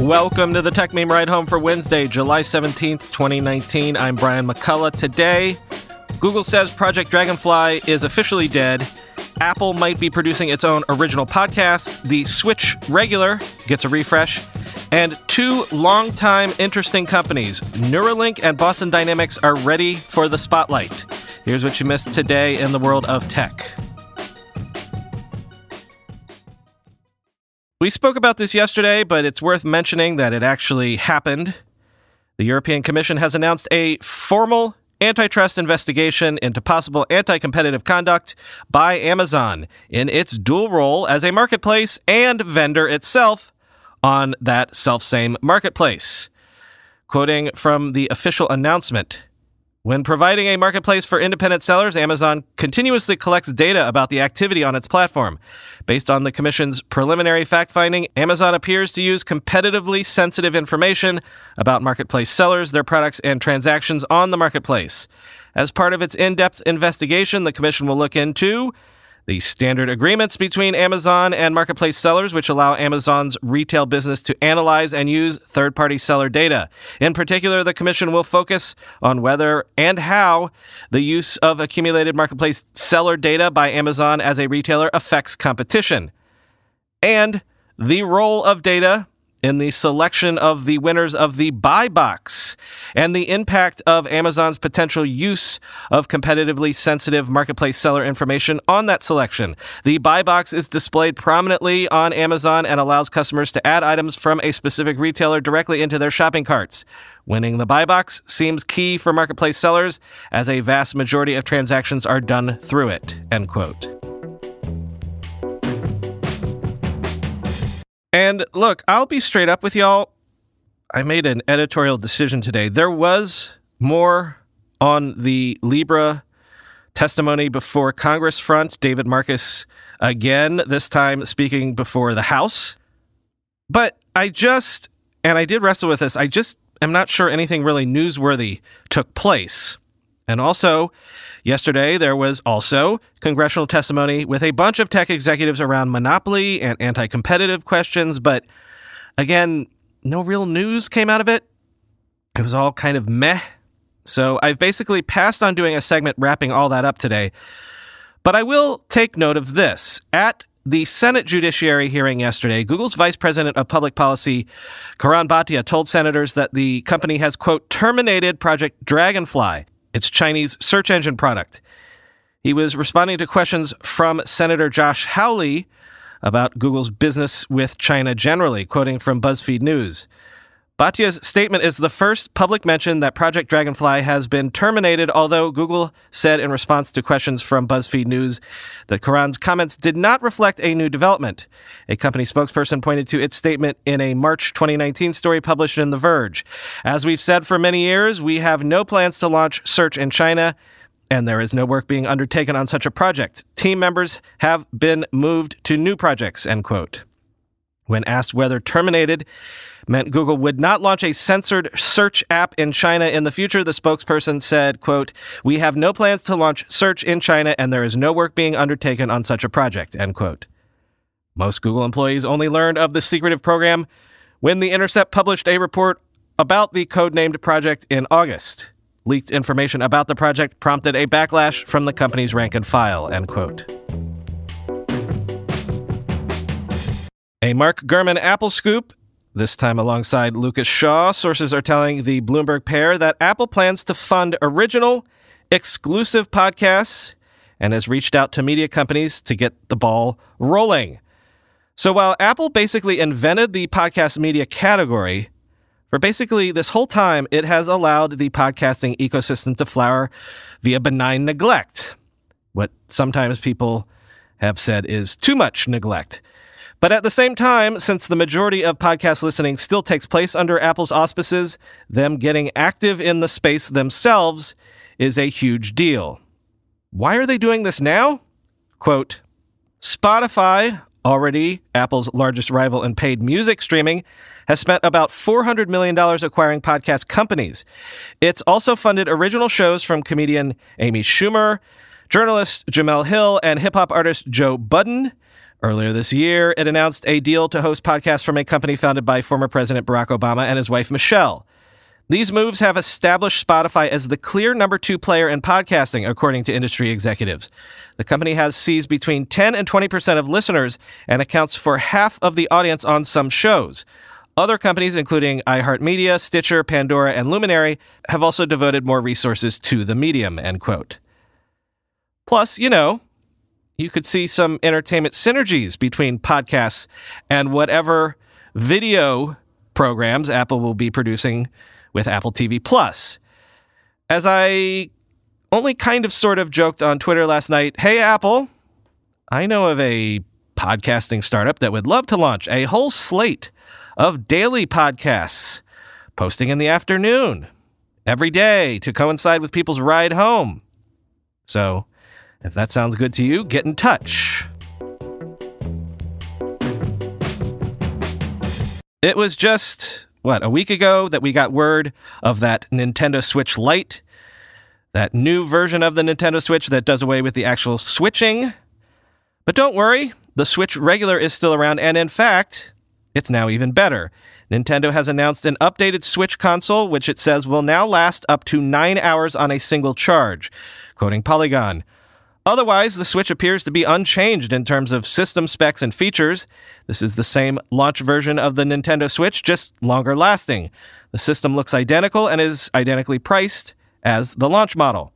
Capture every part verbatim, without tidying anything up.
Welcome to the Tech Meme Ride Home for Wednesday, July seventeenth, twenty nineteen. I'm Brian McCullough. Today, Google says Project Dragonfly is officially dead. Apple might be producing its own original podcast. The Switch regular gets a refresh. And two longtime interesting companies, Neuralink and Boston Dynamics, are ready for the spotlight. Here's what you missed today in the world of tech. We spoke about this yesterday, but it's worth mentioning that it actually happened. The European Commission has announced a formal antitrust investigation into possible anti-competitive conduct by Amazon in its dual role as a marketplace and vendor itself on that selfsame marketplace. Quoting from the official announcement, when providing a marketplace for independent sellers, Amazon continuously collects data about the activity on its platform. Based on the Commission's preliminary fact-finding, Amazon appears to use competitively sensitive information about marketplace sellers, their products, and transactions on the marketplace. As part of its in-depth investigation, the Commission will look into the standard agreements between Amazon and marketplace sellers, which allow Amazon's retail business to analyze and use third-party seller data. In particular, the Commission will focus on whether and how the use of accumulated marketplace seller data by Amazon as a retailer affects competition, and the role of data in the selection of the winners of the buy box, and the impact of Amazon's potential use of competitively sensitive marketplace seller information on that selection. The buy box is displayed prominently on Amazon and allows customers to add items from a specific retailer directly into their shopping carts. Winning the buy box seems key for marketplace sellers, as a vast majority of transactions are done through it, end quote. And look, I'll be straight up with y'all. I made an editorial decision today. There was more on the Libra testimony before Congress front. David Marcus again, this time speaking before the House. But I just, and I did wrestle with this, I just am not sure anything really newsworthy took place. And also, yesterday, there was also congressional testimony with a bunch of tech executives around monopoly and anti-competitive questions. But again, no real news came out of it. It was all kind of meh. So I've basically passed on doing a segment wrapping all that up today. But I will take note of this. At the Senate Judiciary hearing yesterday, Google's Vice President of Public Policy, Karan Bhatia, told senators that the company has, quote, terminated Project Dragonfly, its Chinese search engine product. He was responding to questions from Senator Josh Hawley about Google's business with China generally, quoting from BuzzFeed News. Bhatia's statement is the first public mention that Project Dragonfly has been terminated, although Google said in response to questions from BuzzFeed News that Karan's comments did not reflect a new development. A company spokesperson pointed to its statement in a March twenty nineteen story published in The Verge. As we've said for many years, we have no plans to launch search in China, and there is no work being undertaken on such a project. Team members have been moved to new projects, end quote. When asked whether terminated meant Google would not launch a censored search app in China in the future, the spokesperson said, quote, we have no plans to launch search in China, and there is no work being undertaken on such a project, end quote. Most Google employees only learned of the secretive program when The Intercept published a report about the codenamed project in August. Leaked information about the project prompted a backlash from the company's rank and file, end quote. A Mark Gurman Apple scoop, this time alongside Lucas Shaw. Sources are telling the Bloomberg pair that Apple plans to fund original, exclusive podcasts and has reached out to media companies to get the ball rolling. So while Apple basically invented the podcast media category, for basically this whole time, it has allowed the podcasting ecosystem to flower via benign neglect, what sometimes people have said is too much neglect. But at the same time, since the majority of podcast listening still takes place under Apple's auspices, them getting active in the space themselves is a huge deal. Why are they doing this now? Quote, Spotify, already Apple's largest rival in paid music streaming, has spent about four hundred million dollars acquiring podcast companies. It's also funded original shows from comedian Amy Schumer, journalist Jamel Hill, and hip-hop artist Joe Budden. Earlier this year, it announced a deal to host podcasts from a company founded by former President Barack Obama and his wife, Michelle. These moves have established Spotify as the clear number two player in podcasting, according to industry executives. The company has seized between ten and twenty percent of listeners and accounts for half of the audience on some shows. Other companies, including iHeartMedia, Stitcher, Pandora, and Luminary, have also devoted more resources to the medium, end quote. Plus, you know, you could see some entertainment synergies between podcasts and whatever video programs Apple will be producing with Apple T V Plus. As I only kind of sort of joked on Twitter last night, hey, Apple, I know of a podcasting startup that would love to launch a whole slate of daily podcasts, posting in the afternoon, every day to coincide with people's ride home. So, if that sounds good to you, get in touch. It was just, what, a week ago that we got word of that Nintendo Switch Lite, that new version of the Nintendo Switch that does away with the actual switching. But don't worry, the Switch regular is still around, and in fact, it's now even better. Nintendo has announced an updated Switch console, which it says will now last up to nine hours on a single charge, quoting Polygon. Otherwise, the Switch appears to be unchanged in terms of system specs and features. This is the same launch version of the Nintendo Switch, just longer lasting. The system looks identical and is identically priced as the launch model.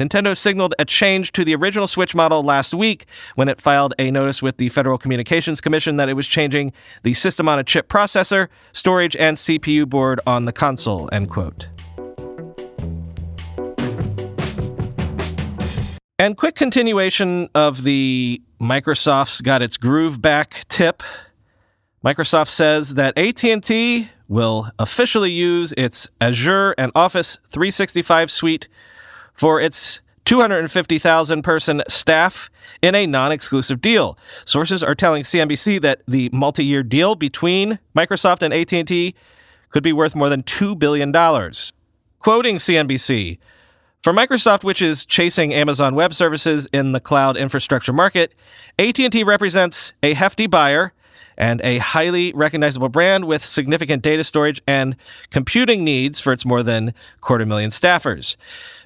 Nintendo signaled a change to the original Switch model last week when it filed a notice with the Federal Communications Commission that it was changing the system-on-a-chip processor, storage, and C P U board on the console, end quote. And quick continuation of the Microsoft's got its groove back tip. Microsoft says that A T and T will officially use its Azure and Office three sixty-five suite for its two hundred fifty thousand person staff in a non-exclusive deal. Sources are telling C N B C that the multi-year deal between Microsoft and A T and T could be worth more than two billion dollars. Quoting C N B C, for Microsoft, which is chasing Amazon Web Services in the cloud infrastructure market, A T and T represents a hefty buyer and a highly recognizable brand with significant data storage and computing needs for its more than quarter million staffers.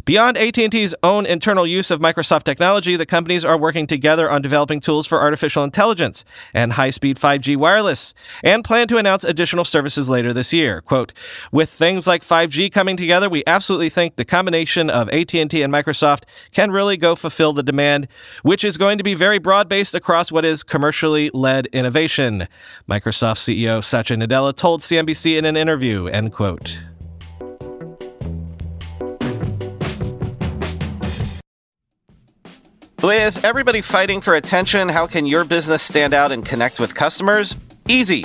Beyond A T and T's own internal use of Microsoft technology, the companies are working together on developing tools for artificial intelligence and high-speed five G wireless, and plan to announce additional services later this year. Quote, with things like five G coming together, we absolutely think the combination of A T and T and Microsoft can really go fulfill the demand, which is going to be very broad-based across what is commercially led innovation, Microsoft C E O Satya Nadella told C N B C in an interview, end quote. With everybody fighting for attention, how can your business stand out and connect with customers? Easy.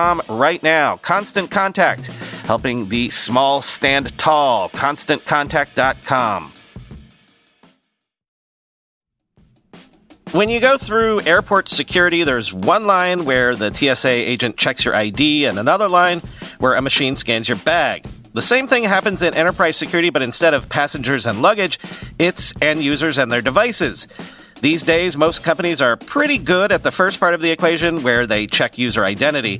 right now. Constant Contact, helping the small stand tall. constant contact dot com. When you go through airport security, there's one line where the T S A agent checks your I D and another line where a machine scans your bag. The same thing happens in enterprise security, but instead of passengers and luggage, it's end users and their devices. These days, most companies are pretty good at the first part of the equation where they check user identity.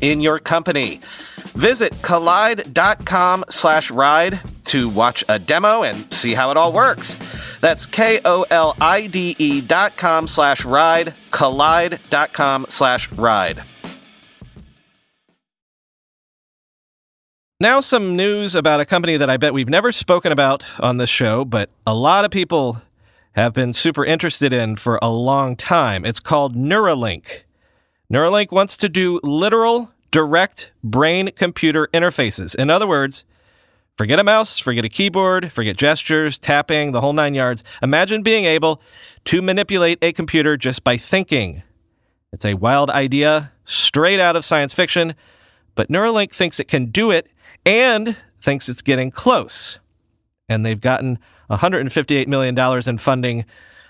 in your company. Visit Kolide.com slash ride to watch a demo and see how it all works. That's K O L I D E dot com slash ride, Kolide.com slash ride. Now some news about a company that I bet we've never spoken about on this show, but a lot of people have been super interested in for a long time. It's called Neuralink. Neuralink wants to do literal direct brain-computer interfaces. In other words, forget a mouse, forget a keyboard, forget gestures, tapping, the whole nine yards. Imagine being able to manipulate a computer just by thinking. It's a wild idea, straight out of science fiction, but Neuralink thinks it can do it and thinks it's getting close. And they've gotten one hundred fifty-eight million dollars in funding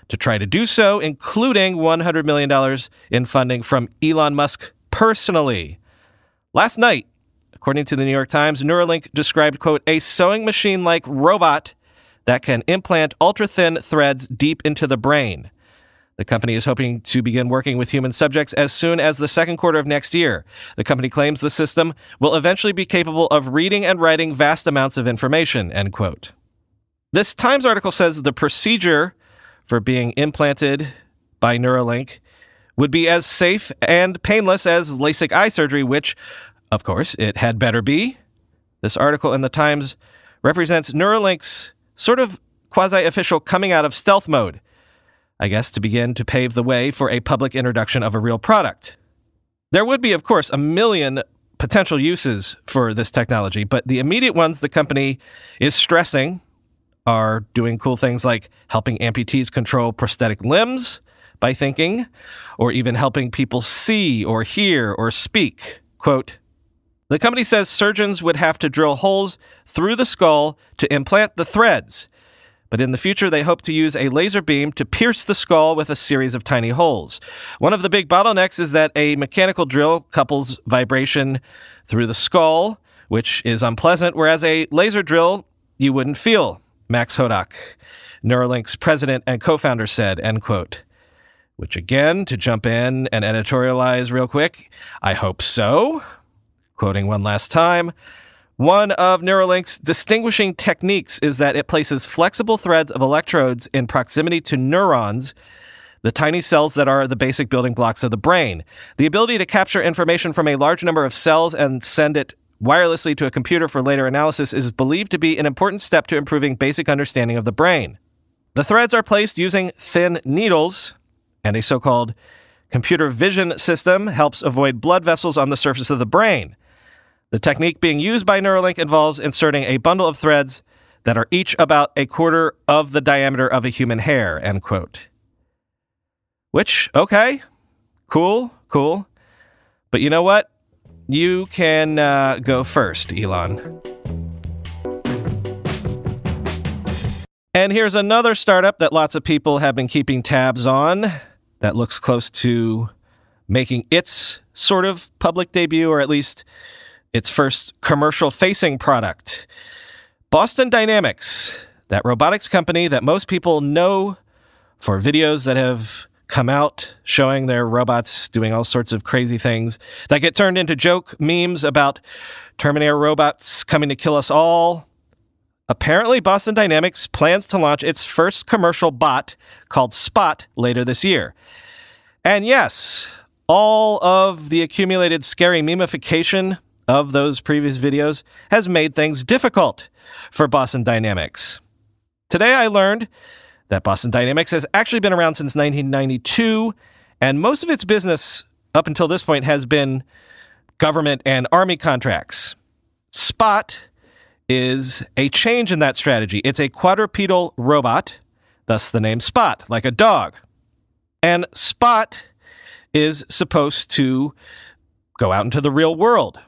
to try to do so, including one hundred million dollars in funding from Elon Musk personally. Last night, according to the New York Times, Neuralink described, quote, a sewing machine-like robot that can implant ultra-thin threads deep into the brain. The company is hoping to begin working with human subjects as soon as the second quarter of next year. The company claims the system will eventually be capable of reading and writing vast amounts of information, end quote. This Times article says the procedure for being implanted by Neuralink would be as safe and painless as LASIK eye surgery, which, of course, it had better be. This article in the Times represents Neuralink's sort of quasi-official coming out of stealth mode, I guess, to begin to pave the way for a public introduction of a real product. There would be, of course, a million potential uses for this technology, but the immediate ones the company is stressing are doing cool things like helping amputees control prosthetic limbs by thinking, or even helping people see or hear or speak. Quote, the company says surgeons would have to drill holes through the skull to implant the threads, but in the future they hope to use a laser beam to pierce the skull with a series of tiny holes. One of the big bottlenecks is that a mechanical drill couples vibration through the skull, which is unpleasant, whereas a laser drill you wouldn't feel, Max Hodak, Neuralink's president and co-founder, said, end quote. Which, again, to jump in and editorialize real quick, I hope so. Quoting one last time, one of Neuralink's distinguishing techniques is that it places flexible threads of electrodes in proximity to neurons, the tiny cells that are the basic building blocks of the brain. The ability to capture information from a large number of cells and send it wirelessly to a computer for later analysis is believed to be an important step to improving basic understanding of the brain. The threads are placed using thin needles, and a so-called computer vision system helps avoid blood vessels on the surface of the brain. The technique being used by Neuralink involves inserting a bundle of threads that are each about a quarter of the diameter of a human hair, end quote. Which, okay, cool, cool. But you know what? You can uh, go first, Elon. And here's another startup that lots of people have been keeping tabs on that looks close to making its sort of public debut, or at least its first commercial-facing product. Boston Dynamics, that robotics company that most people know for videos that have come out showing their robots doing all sorts of crazy things that get turned into joke memes about Terminator robots coming to kill us all. Apparently, Boston Dynamics plans to launch its first commercial bot called Spot later this year. And yes, all of the accumulated scary memification of those previous videos has made things difficult for Boston Dynamics. Today I learned that Boston Dynamics has actually been around since nineteen ninety-two, and most of its business up until this point has been government and army contracts. Spot is a change in that strategy. It's a quadrupedal robot, thus the name Spot, like a dog. And Spot is supposed to go out into the real world.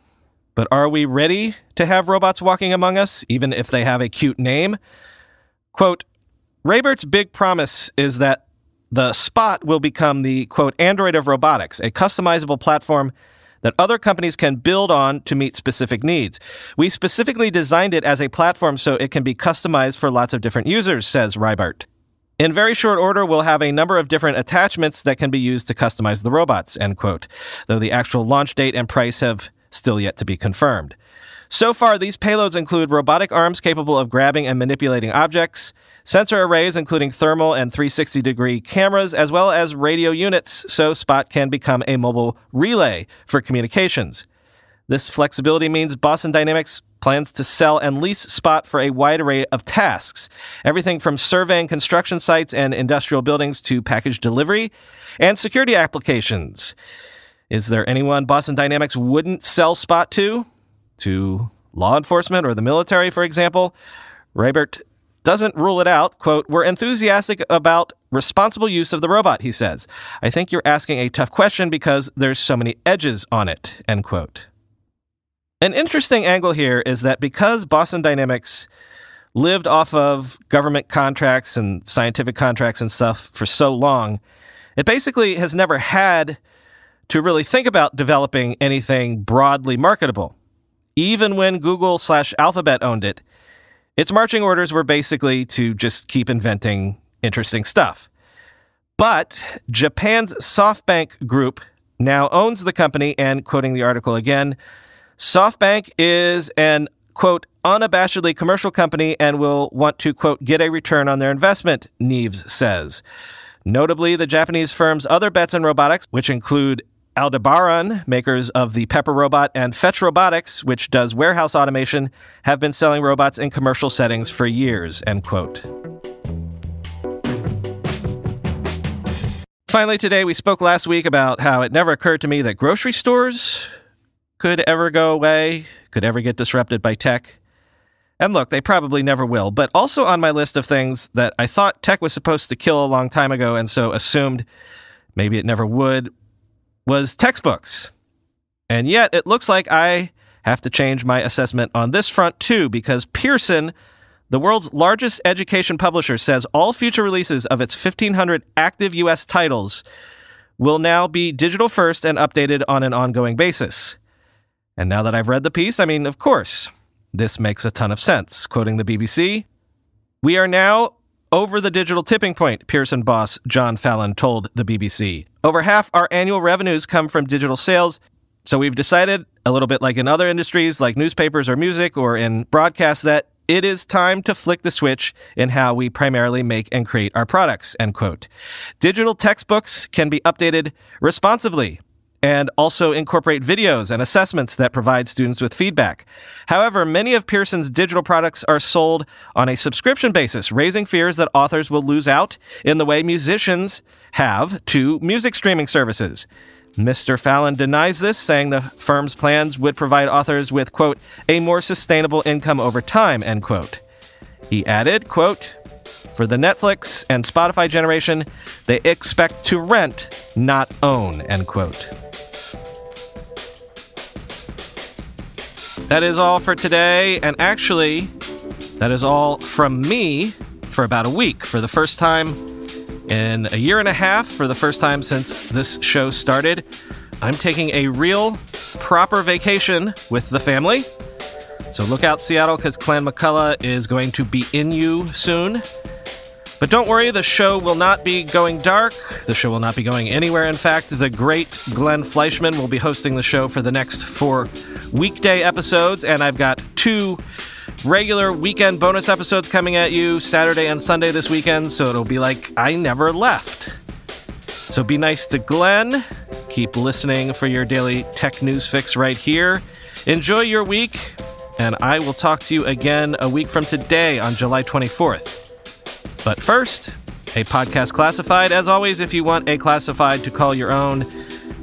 But are we ready to have robots walking among us, even if they have a cute name? Quote, Raybert's big promise is that the Spot will become the, quote, Android of robotics, a customizable platform that other companies can build on to meet specific needs. We specifically designed it as a platform so it can be customized for lots of different users, says Raybert. In very short order, we'll have a number of different attachments that can be used to customize the robots, end quote, though the actual launch date and price have still yet to be confirmed. So far, these payloads include robotic arms capable of grabbing and manipulating objects, sensor arrays including thermal and three sixty degree cameras, as well as radio units, so Spot can become a mobile relay for communications. This flexibility means Boston Dynamics plans to sell and lease Spot for a wide array of tasks, everything from surveying construction sites and industrial buildings to package delivery and security applications. Is there anyone Boston Dynamics wouldn't sell Spot to? To law enforcement or the military, for example? Raybert doesn't rule it out. Quote, we're enthusiastic about responsible use of the robot, he says. I think you're asking a tough question because there's so many edges on it, end quote. An interesting angle here is that because Boston Dynamics lived off of government contracts and scientific contracts and stuff for so long, it basically has never had to really think about developing anything broadly marketable. Even when Google slash Alphabet owned it, its marching orders were basically to just keep inventing interesting stuff. But Japan's SoftBank Group now owns the company, and quoting the article again, SoftBank is an, quote, unabashedly commercial company and will want to, quote, get a return on their investment, Neves says. Notably, the Japanese firm's other bets in robotics, which include Aldebaran, makers of the Pepper Robot, and Fetch Robotics, which does warehouse automation, have been selling robots in commercial settings for years, end quote. Finally today, we spoke last week about how it never occurred to me that grocery stores could ever go away, could ever get disrupted by tech. And look, they probably never will, but also on my list of things that I thought tech was supposed to kill a long time ago and so assumed maybe it never would, was textbooks. And yet, it looks like I have to change my assessment on this front, too, because Pearson, the world's largest education publisher, says all future releases of its fifteen hundred active U S titles will now be digital first and updated on an ongoing basis. And now that I've read the piece, I mean, of course, this makes a ton of sense. Quoting the B B C, we are now over the digital tipping point, Pearson boss John Fallon told the B B C. Over half our annual revenues come from digital sales, so we've decided, a little bit like in other industries like newspapers or music or in broadcast, that it is time to flick the switch in how we primarily make and create our products, end quote. Digital textbooks can be updated responsively and also incorporate videos and assessments that provide students with feedback. However, many of Pearson's digital products are sold on a subscription basis, raising fears that authors will lose out in the way musicians have to music streaming services. Mister Fallon denies this, saying the firm's plans would provide authors with, quote, a more sustainable income over time, end quote. He added, quote, for the Netflix and Spotify generation, they expect to rent, not own, end quote. That is all for today, and actually, that is all from me for about a week. For the first time in a year and a half, for the first time since this show started, I'm taking a real, proper vacation with the family. So look out, Seattle, because Clan McCullough is going to be in you soon. But don't worry, the show will not be going dark. The show will not be going anywhere. In fact, the great Glenn Fleischman will be hosting the show for the next four weekday episodes, and I've got two regular weekend bonus episodes coming at you Saturday and Sunday this weekend, so it'll be like I never left. So be nice to Glenn. Keep listening for your daily tech news fix right here. Enjoy your week, and I will talk to you again a week from today on July twenty-fourth. But first, a podcast classified. As always, if you want a classified to call your own,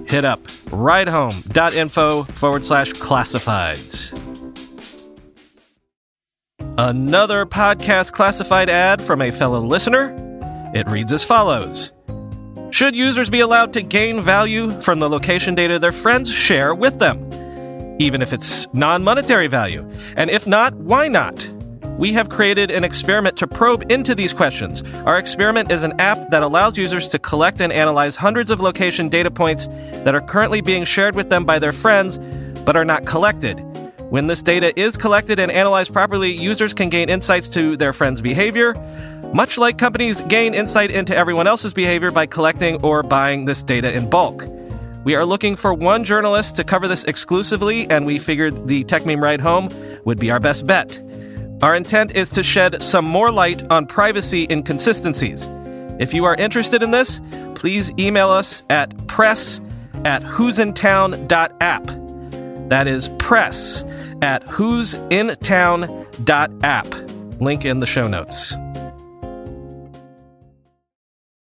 hit up ridehome.info forward slash classifieds. Another podcast classified ad from a fellow listener. It reads as follows. Should users be allowed to gain value from the location data their friends share with them, even if it's non-monetary value? And if not, why not? We have created an experiment to probe into these questions. Our experiment is an app that allows users to collect and analyze hundreds of location data points that are currently being shared with them by their friends, but are not collected. When this data is collected and analyzed properly, users can gain insights to their friends' behavior, much like companies gain insight into everyone else's behavior by collecting or buying this data in bulk. We are looking for one journalist to cover this exclusively, and we figured the Tech Meme Ride Home would be our best bet. Our intent is to shed some more light on privacy inconsistencies. If you are interested in this, please email us at press at whosintown.app. That is press at whosintown.app. Link in the show notes.